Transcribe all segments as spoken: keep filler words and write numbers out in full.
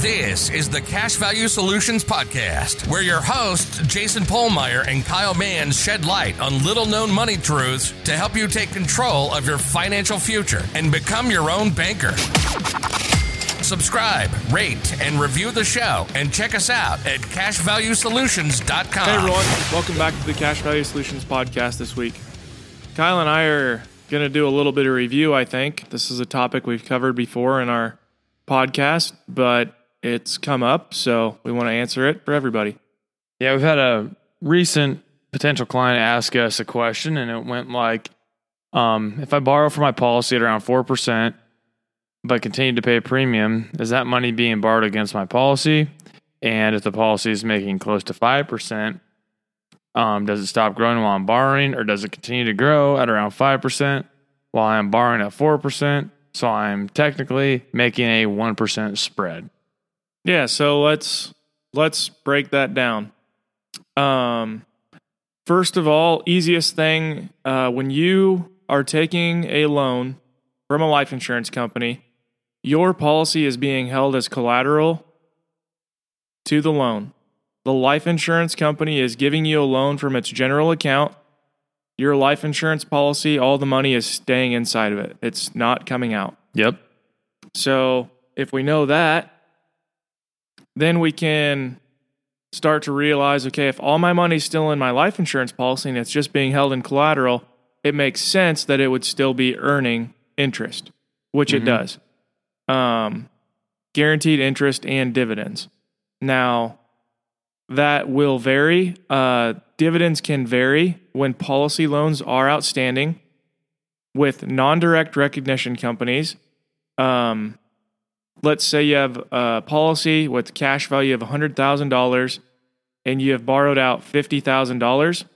This is the Cash Value Solutions podcast, where your hosts, Jason Pohlmeier and Kyle Mann, shed light on little-known money truths to help you take control of your financial future and become your own banker. Subscribe, rate, and review the show, and check us out at cash value solutions dot com. Hey, everyone. Welcome back to the Cash Value Solutions podcast this week. Kyle and I are going to do a little bit of review, I think. This is a topic we've covered before in our podcast, but it's come up, so we want to answer it for everybody. Yeah, we've had a recent potential client ask us a question, and it went like, um, if I borrow for my policy at around four percent, but continue to pay a premium, is that money being borrowed against my policy? And if the policy is making close to five percent, um, does it stop growing while I'm borrowing, or does it continue to grow at around five percent while I'm borrowing at four percent? So I'm technically making a one percent spread. Yeah, so let's let's break that down. Um, first of all, easiest thing, uh, when you are taking a loan from a life insurance company, your policy is being held as collateral to the loan. The life insurance company is giving you a loan from its general account. Your life insurance policy, all the money is staying inside of it. It's not coming out. Yep. So if we know that, then we can start to realize, okay, if all my money's still in my life insurance policy and it's just being held in collateral, it makes sense that it would still be earning interest, which mm-hmm. it does. Um, guaranteed interest and dividends. Now, that will vary. Uh, dividends can vary when policy loans are outstanding with non-direct recognition companies. Um... Let's say you have a policy with cash value of one hundred thousand dollars and you have borrowed out fifty thousand dollars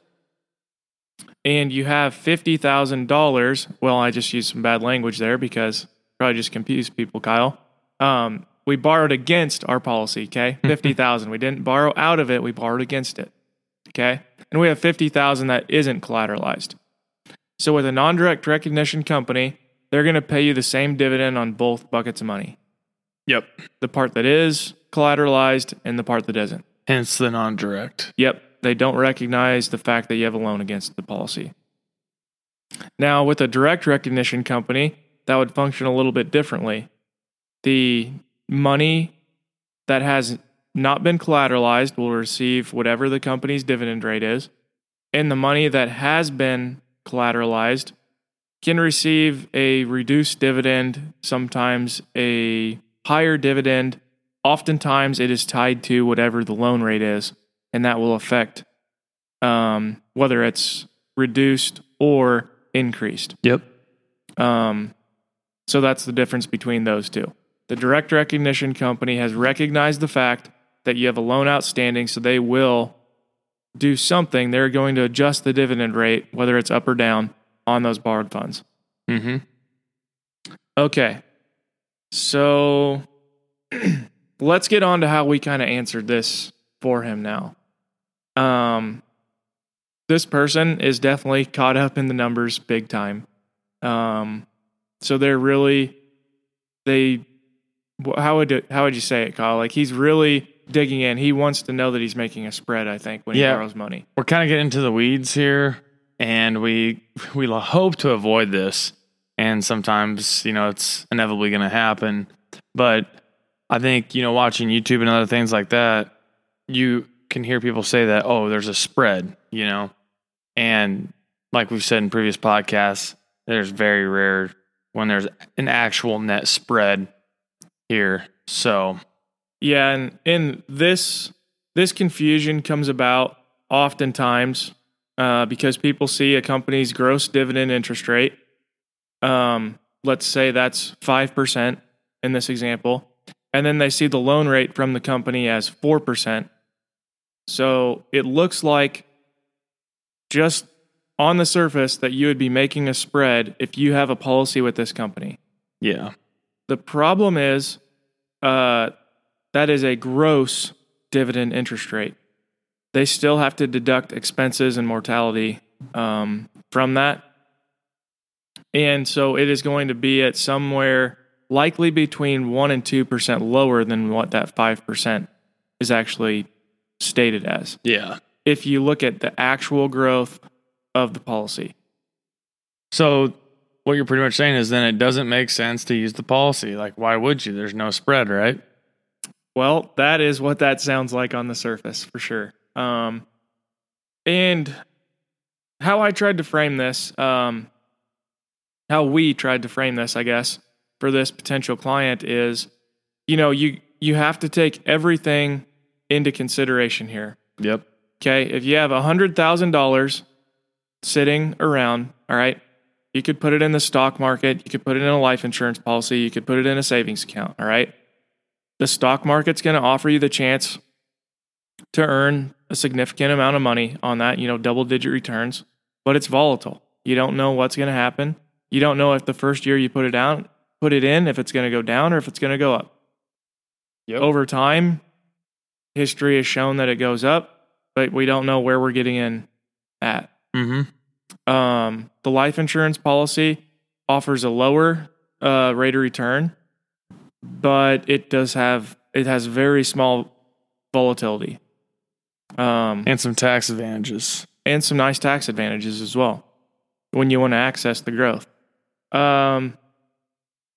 and you have fifty thousand dollars. Well, I just used some bad language there because probably just confused people, Kyle. Um, we borrowed against our policy, okay? fifty thousand dollars. We didn't borrow out of it. We borrowed against it, okay? And we have fifty thousand dollars that isn't collateralized. So with a non-direct recognition company, they're going to pay you the same dividend on both buckets of money. Yep. The part that is collateralized and the part that isn't. Hence the non-direct. Yep. They don't recognize the fact that you have a loan against the policy. Now, with a direct recognition company, that would function a little bit differently. The money that has not been collateralized will receive whatever the company's dividend rate is, and the money that has been collateralized can receive a reduced dividend, sometimes a higher dividend. Oftentimes it is tied to whatever the loan rate is, and that will affect um, whether it's reduced or increased. Yep. Um, so that's the difference between those two. The direct recognition company has recognized the fact that you have a loan outstanding, so they will do something. They're going to adjust the dividend rate, whether it's up or down, on those borrowed funds. Mm-hmm. Okay. So let's get on to how we kind of answered this for him now. Um, this person is definitely caught up in the numbers big time. Um, so they're really, they, how would, how would you say it, Kyle? Like, he's really digging in. He wants to know that he's making a spread, I think, when yeah, he borrows money. We're kind of getting into the weeds here, and we, we hope to avoid this. And sometimes, you know, it's inevitably going to happen. But I think, you know, watching YouTube and other things like that, you can hear people say that, oh, there's a spread, you know. And like we've said in previous podcasts, there's very rare when there's an actual net spread here. So, yeah, and, and this this confusion comes about oftentimes uh, because people see a company's gross dividend interest rate. Um, let's say that's five percent in this example. And then they see the loan rate from the company as four percent. So it looks like, just on the surface, that you would be making a spread if you have a policy with this company. Yeah. The problem is, uh, that is a gross dividend interest rate. They still have to deduct expenses and mortality, um, from that. And so it is going to be at somewhere likely between one and two percent lower than what that five percent is actually stated as. Yeah. If you look at the actual growth of the policy. So what you're pretty much saying is then it doesn't make sense to use the policy. Like, why would you? There's no spread, right? Well, that is what that sounds like on the surface, for sure. Um, and how I tried to frame this, um, how we tried to frame this, I guess, for this potential client is, you know, you, you have to take everything into consideration here. Yep. Okay. If you have one hundred thousand dollars sitting around, all right, you could put it in the stock market. You could put it in a life insurance policy. You could put it in a savings account. All right. The stock market's going to offer you the chance to earn a significant amount of money on that, you know, double-digit returns, but it's volatile. You don't know what's going to happen. You don't know if the first year you put it down, put it in, if it's going to go down or if it's going to go up. Yep. Over time, history has shown that it goes up, but we don't know where we're getting in at. Mm-hmm. Um, the life insurance policy offers a lower uh, rate of return, but it does have, it has very small volatility. Um, and some tax advantages. And some nice tax advantages as well when you want to access the growth. Um,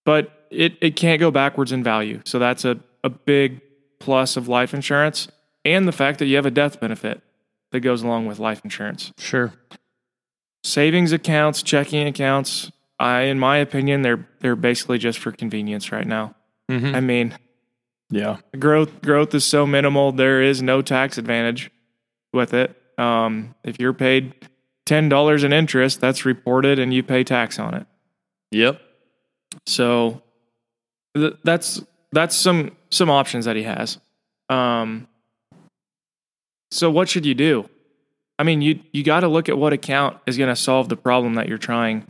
but it, it can't go backwards in value. So that's a, a big plus of life insurance, and the fact that you have a death benefit that goes along with life insurance. Sure. Savings accounts, checking accounts, I, in my opinion, they're, they're basically just for convenience right now. Mm-hmm. I mean, yeah, growth, growth is so minimal. There is no tax advantage with it. Um, if you're paid ten dollars in interest, that's reported and you pay tax on it. Yep. So th- that's, that's some, some options that he has. Um, so what should you do? I mean, you, you got to look at what account is going to solve the problem that you're trying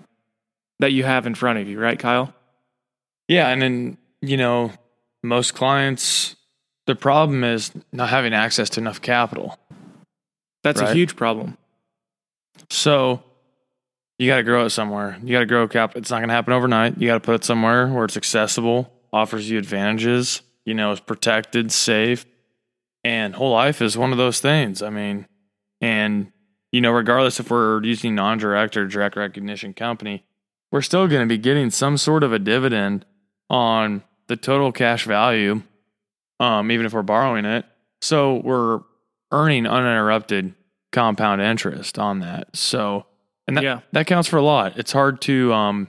that you have in front of you, right, Kyle? Yeah, and then, you know, most clients, the problem is not having access to enough capital. That's right? A huge problem. So you got to grow it somewhere. You got to grow capital. It's not going to happen overnight. You got to put it somewhere where it's accessible, offers you advantages, you know, is protected, safe, and whole life is one of those things. I mean, and, you know, regardless if we're using non-direct or direct recognition company, we're still going to be getting some sort of a dividend on the total cash value, um, even if we're borrowing it. So we're earning uninterrupted compound interest on that. So, and that, yeah. that counts for a lot. It's hard to, um,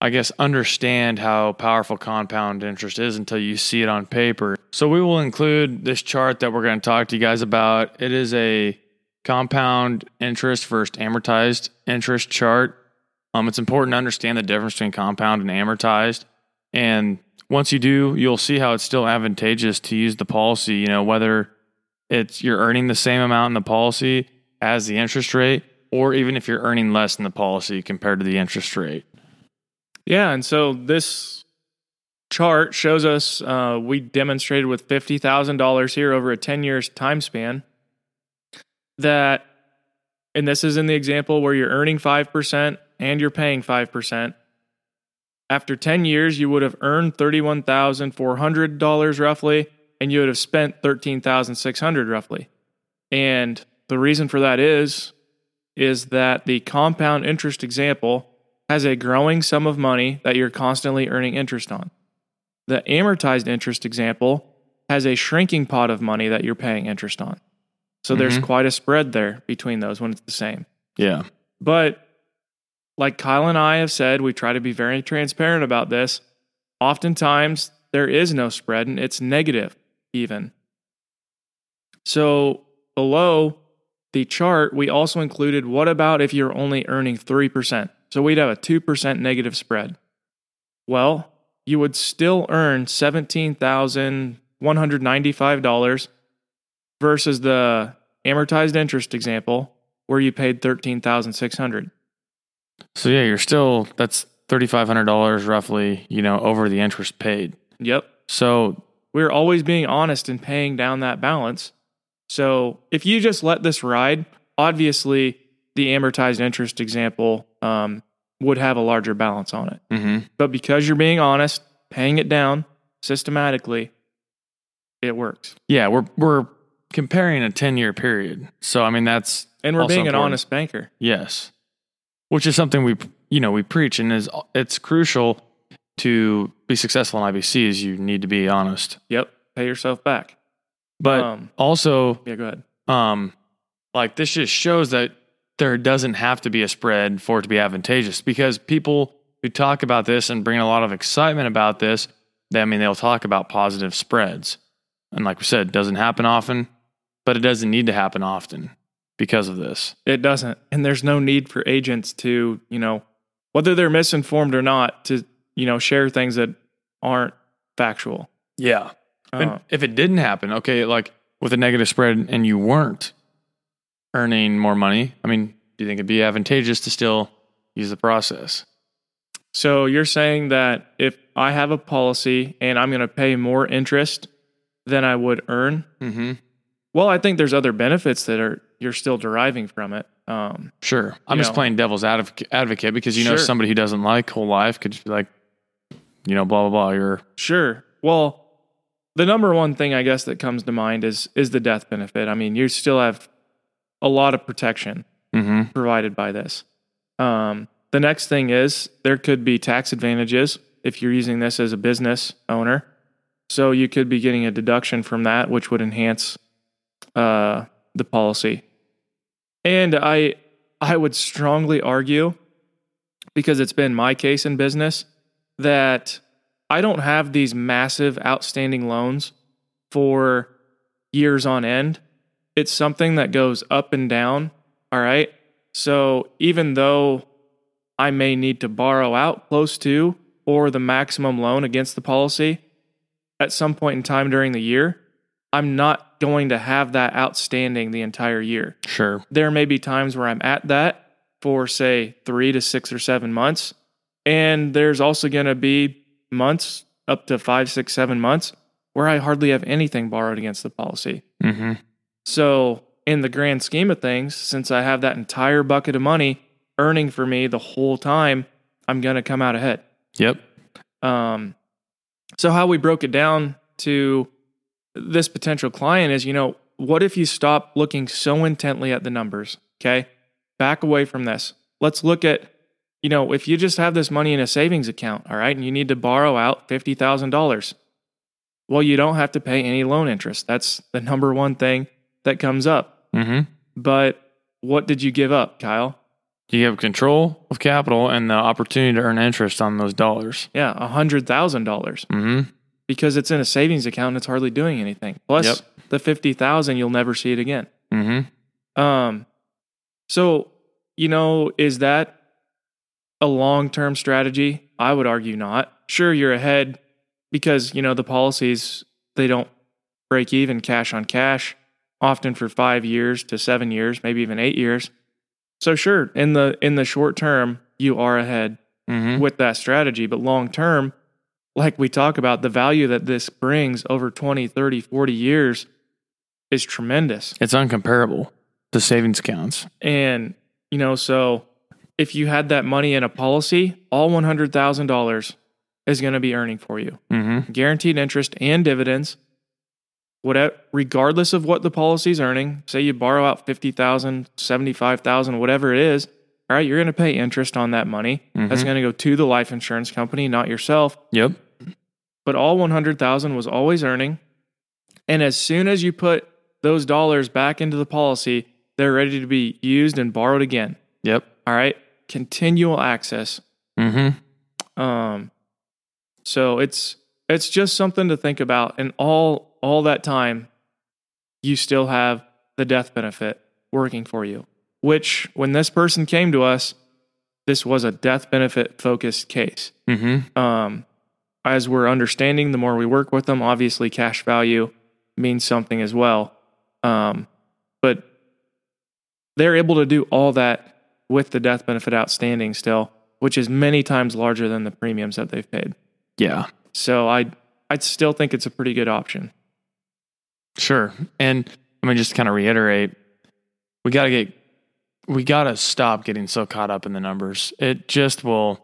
I guess, understand how powerful compound interest is until you see it on paper. So we will include this chart that we're going to talk to you guys about. It is a compound interest versus amortized interest chart. Um, it's important to understand the difference between compound and amortized. And once you do, you'll see how it's still advantageous to use the policy, you know, whether it's you're earning the same amount in the policy as the interest rate, or even if you're earning less in the policy compared to the interest rate. Yeah. And so this chart shows us, uh, we demonstrated with fifty thousand dollars here over a ten year time span that, and this is in the example where you're earning five percent and you're paying five percent. After ten years, you would have earned thirty-one thousand four hundred dollars roughly, and you would have spent thirteen thousand six hundred dollars roughly. And the reason for that is, is that the compound interest example has a growing sum of money that you're constantly earning interest on. The amortized interest example has a shrinking pot of money that you're paying interest on. So mm-hmm. there's quite a spread there between those when it's the same. Yeah. But like Kyle and I have said, we try to be very transparent about this. Oftentimes, there is no spread, and it's negative even. So below the chart, we also included, what about if you're only earning three percent? So we'd have a two percent negative spread. Well, you would still earn seventeen thousand one hundred ninety-five dollars versus the amortized interest example where you paid thirteen thousand six hundred dollars. So yeah, you're still, that's thirty-five hundred dollars roughly, you know, over the interest paid. Yep. So we're always being honest and paying down that balance. So if you just let this ride, obviously the amortized interest example um, would have a larger balance on it. Mm-hmm. But because you're being honest, paying it down systematically, it works. Yeah, we're we're comparing a ten-year period. So, I mean, that's And we're being important. An honest banker. Yes, which is something we, you know, we preach, and is it's crucial to be successful in I B C is you need to be honest. Yep, pay yourself back. But um, also... Yeah, go ahead. Um, like, this just shows that there doesn't have to be a spread for it to be advantageous, because people who talk about this and bring a lot of excitement about this, they, I mean, they'll talk about positive spreads. And like we said, it doesn't happen often, but it doesn't need to happen often because of this. It doesn't. And there's no need for agents to, you know, whether they're misinformed or not, to, you know, share things that aren't factual. Yeah. Uh, and if it didn't happen, okay, like with a negative spread and you weren't earning more money, I mean, do you think it'd be advantageous to still use the process? So you're saying that if I have a policy and I'm going to pay more interest than I would earn, mm-hmm. well, I think there's other benefits that are you're still deriving from it. Um, sure. I'm just know. playing devil's advocate, because you sure. know somebody who doesn't like whole life could just be like, you know, blah, blah, blah. You're Sure. Well, the number one thing I guess that comes to mind is is the death benefit. I mean, you still have a lot of protection mm-hmm. provided by this. Um, the next thing is there could be tax advantages if you're using this as a business owner. So you could be getting a deduction from that, which would enhance uh, the policy. And I I would strongly argue, because it's been my case in business, that I don't have these massive outstanding loans for years on end. It's something that goes up and down, all right? So even though I may need to borrow out close to or the maximum loan against the policy at some point in time during the year, I'm not going to have that outstanding the entire year. Sure. There may be times where I'm at that for, say, three to six or seven months, and there's also going to be months, up to five, six, seven months, where I hardly have anything borrowed against the policy. Mm-hmm. So in the grand scheme of things, since I have that entire bucket of money earning for me the whole time, I'm going to come out ahead. Yep. Um, so how we broke it down to this potential client is, you know, what if you stop looking so intently at the numbers? Okay. Back away from this. Let's look at, you know, if you just have this money in a savings account, all right, and you need to borrow out fifty thousand dollars, well, you don't have to pay any loan interest. That's the number one thing that comes up. Mm-hmm. But what did you give up, Kyle? You have control of capital and the opportunity to earn interest on those dollars. Yeah, one hundred thousand dollars. Mm-hmm. Because it's in a savings account and it's hardly doing anything. Plus yep. the fifty thousand dollars, you'll never see it again. Mm-hmm. Um, so, you know, is that a long-term strategy? I would argue not. Sure, you're ahead because, you know, the policies, they don't break even cash on cash, often for five years to seven years, maybe even eight years. So sure, in the in the short term, you are ahead mm-hmm. with that strategy. But long term, like we talk about, the value that this brings over twenty, thirty, forty years is tremendous. It's uncomparable to savings accounts. And, you know, so if you had that money in a policy, all one hundred thousand dollars is going to be earning for you. Mm-hmm. Guaranteed interest and dividends, whatever, regardless of what the policy's earning. Say you borrow out fifty thousand dollars, seventy-five thousand dollars, whatever it is, all right, you're going to pay interest on that money. Mm-hmm. That's going to go to the life insurance company, not yourself. Yep. But all one hundred thousand dollars was always earning. And as soon as you put those dollars back into the policy, they're ready to be used and borrowed again. Yep. All right. Continual access. Mm-hmm. Um, so it's it's just something to think about. And all all that time, you still have the death benefit working for you, which when this person came to us, this was a death benefit focused case. Mm-hmm. Um, as we're understanding, the more we work with them, obviously cash value means something as well. Um, but they're able to do all that with the death benefit outstanding still, which is many times larger than the premiums that they've paid. Yeah. So I I still think it's a pretty good option. Sure. And I mean, just to kind of reiterate, we got to get we got to stop getting so caught up in the numbers. It just will,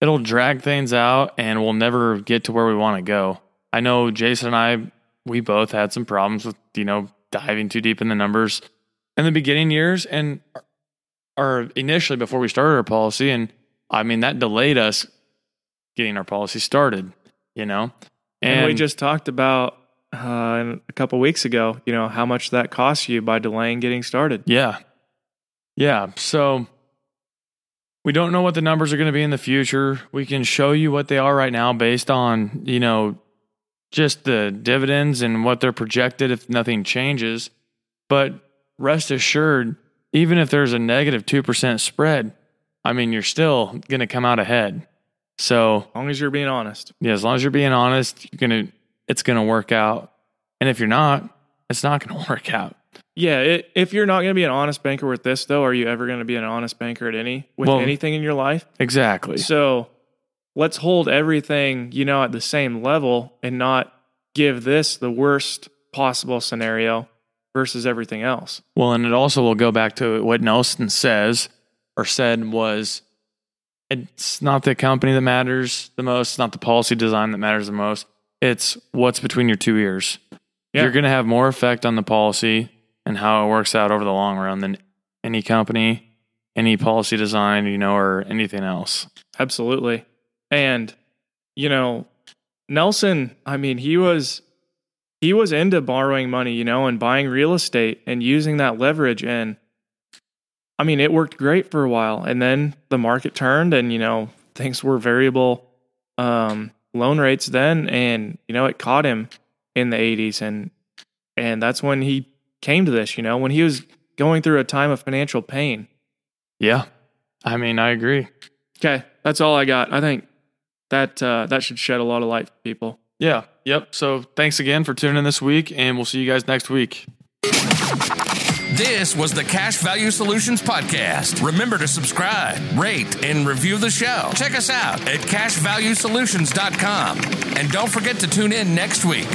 it'll drag things out and we'll never get to where we want to go. I know Jason and I, we both had some problems with, you know, diving too deep in the numbers in the beginning years and or initially before we started our policy. And I mean, that delayed us getting our policy started, you know? And, and we just talked about uh, a couple of weeks ago, you know, how much that costs you by delaying getting started. Yeah. Yeah. So we don't know what the numbers are going to be in the future. We can show you what they are right now based on, you know, just the dividends and what they're projected if nothing changes. But rest assured, even if there's a negative two percent spread, I mean, you're still going to come out ahead. So as long as you're being honest. Yeah, as long as you're being honest, you're going to, it's going to work out. And if you're not, it's not going to work out. Yeah. It, if you're not going to be an honest banker with this though, are you ever going to be an honest banker at any, with well, anything in your life? Exactly. So let's hold everything, you know, at the same level and not give this the worst possible scenario versus everything else. Well, and it also will go back to what Nelson says or said was, it's not the company that matters the most. It's not the policy design that matters the most. It's what's between your two ears. Yeah. You're going to have more effect on the policy and how it works out over the long run than any company, any policy design, you know, or anything else. Absolutely. And, you know, Nelson, I mean, he was, he was into borrowing money, you know, and buying real estate and using that leverage. And I mean, it worked great for a while. And then the market turned and, you know, things were variable um, loan rates then. And, you know, it caught him in the eighties. And, and that's when he came to this, you know, when he was going through a time of financial pain. Yeah. I mean, I agree. Okay. That's all I got. I think that, uh, that should shed a lot of light for people. Yeah. Yep. So thanks again for tuning in this week, and we'll see you guys next week. This was the Cash Value Solutions Podcast. Remember to subscribe, rate, and review the show. Check us out at cash value solutions dot com. And don't forget to tune in next week.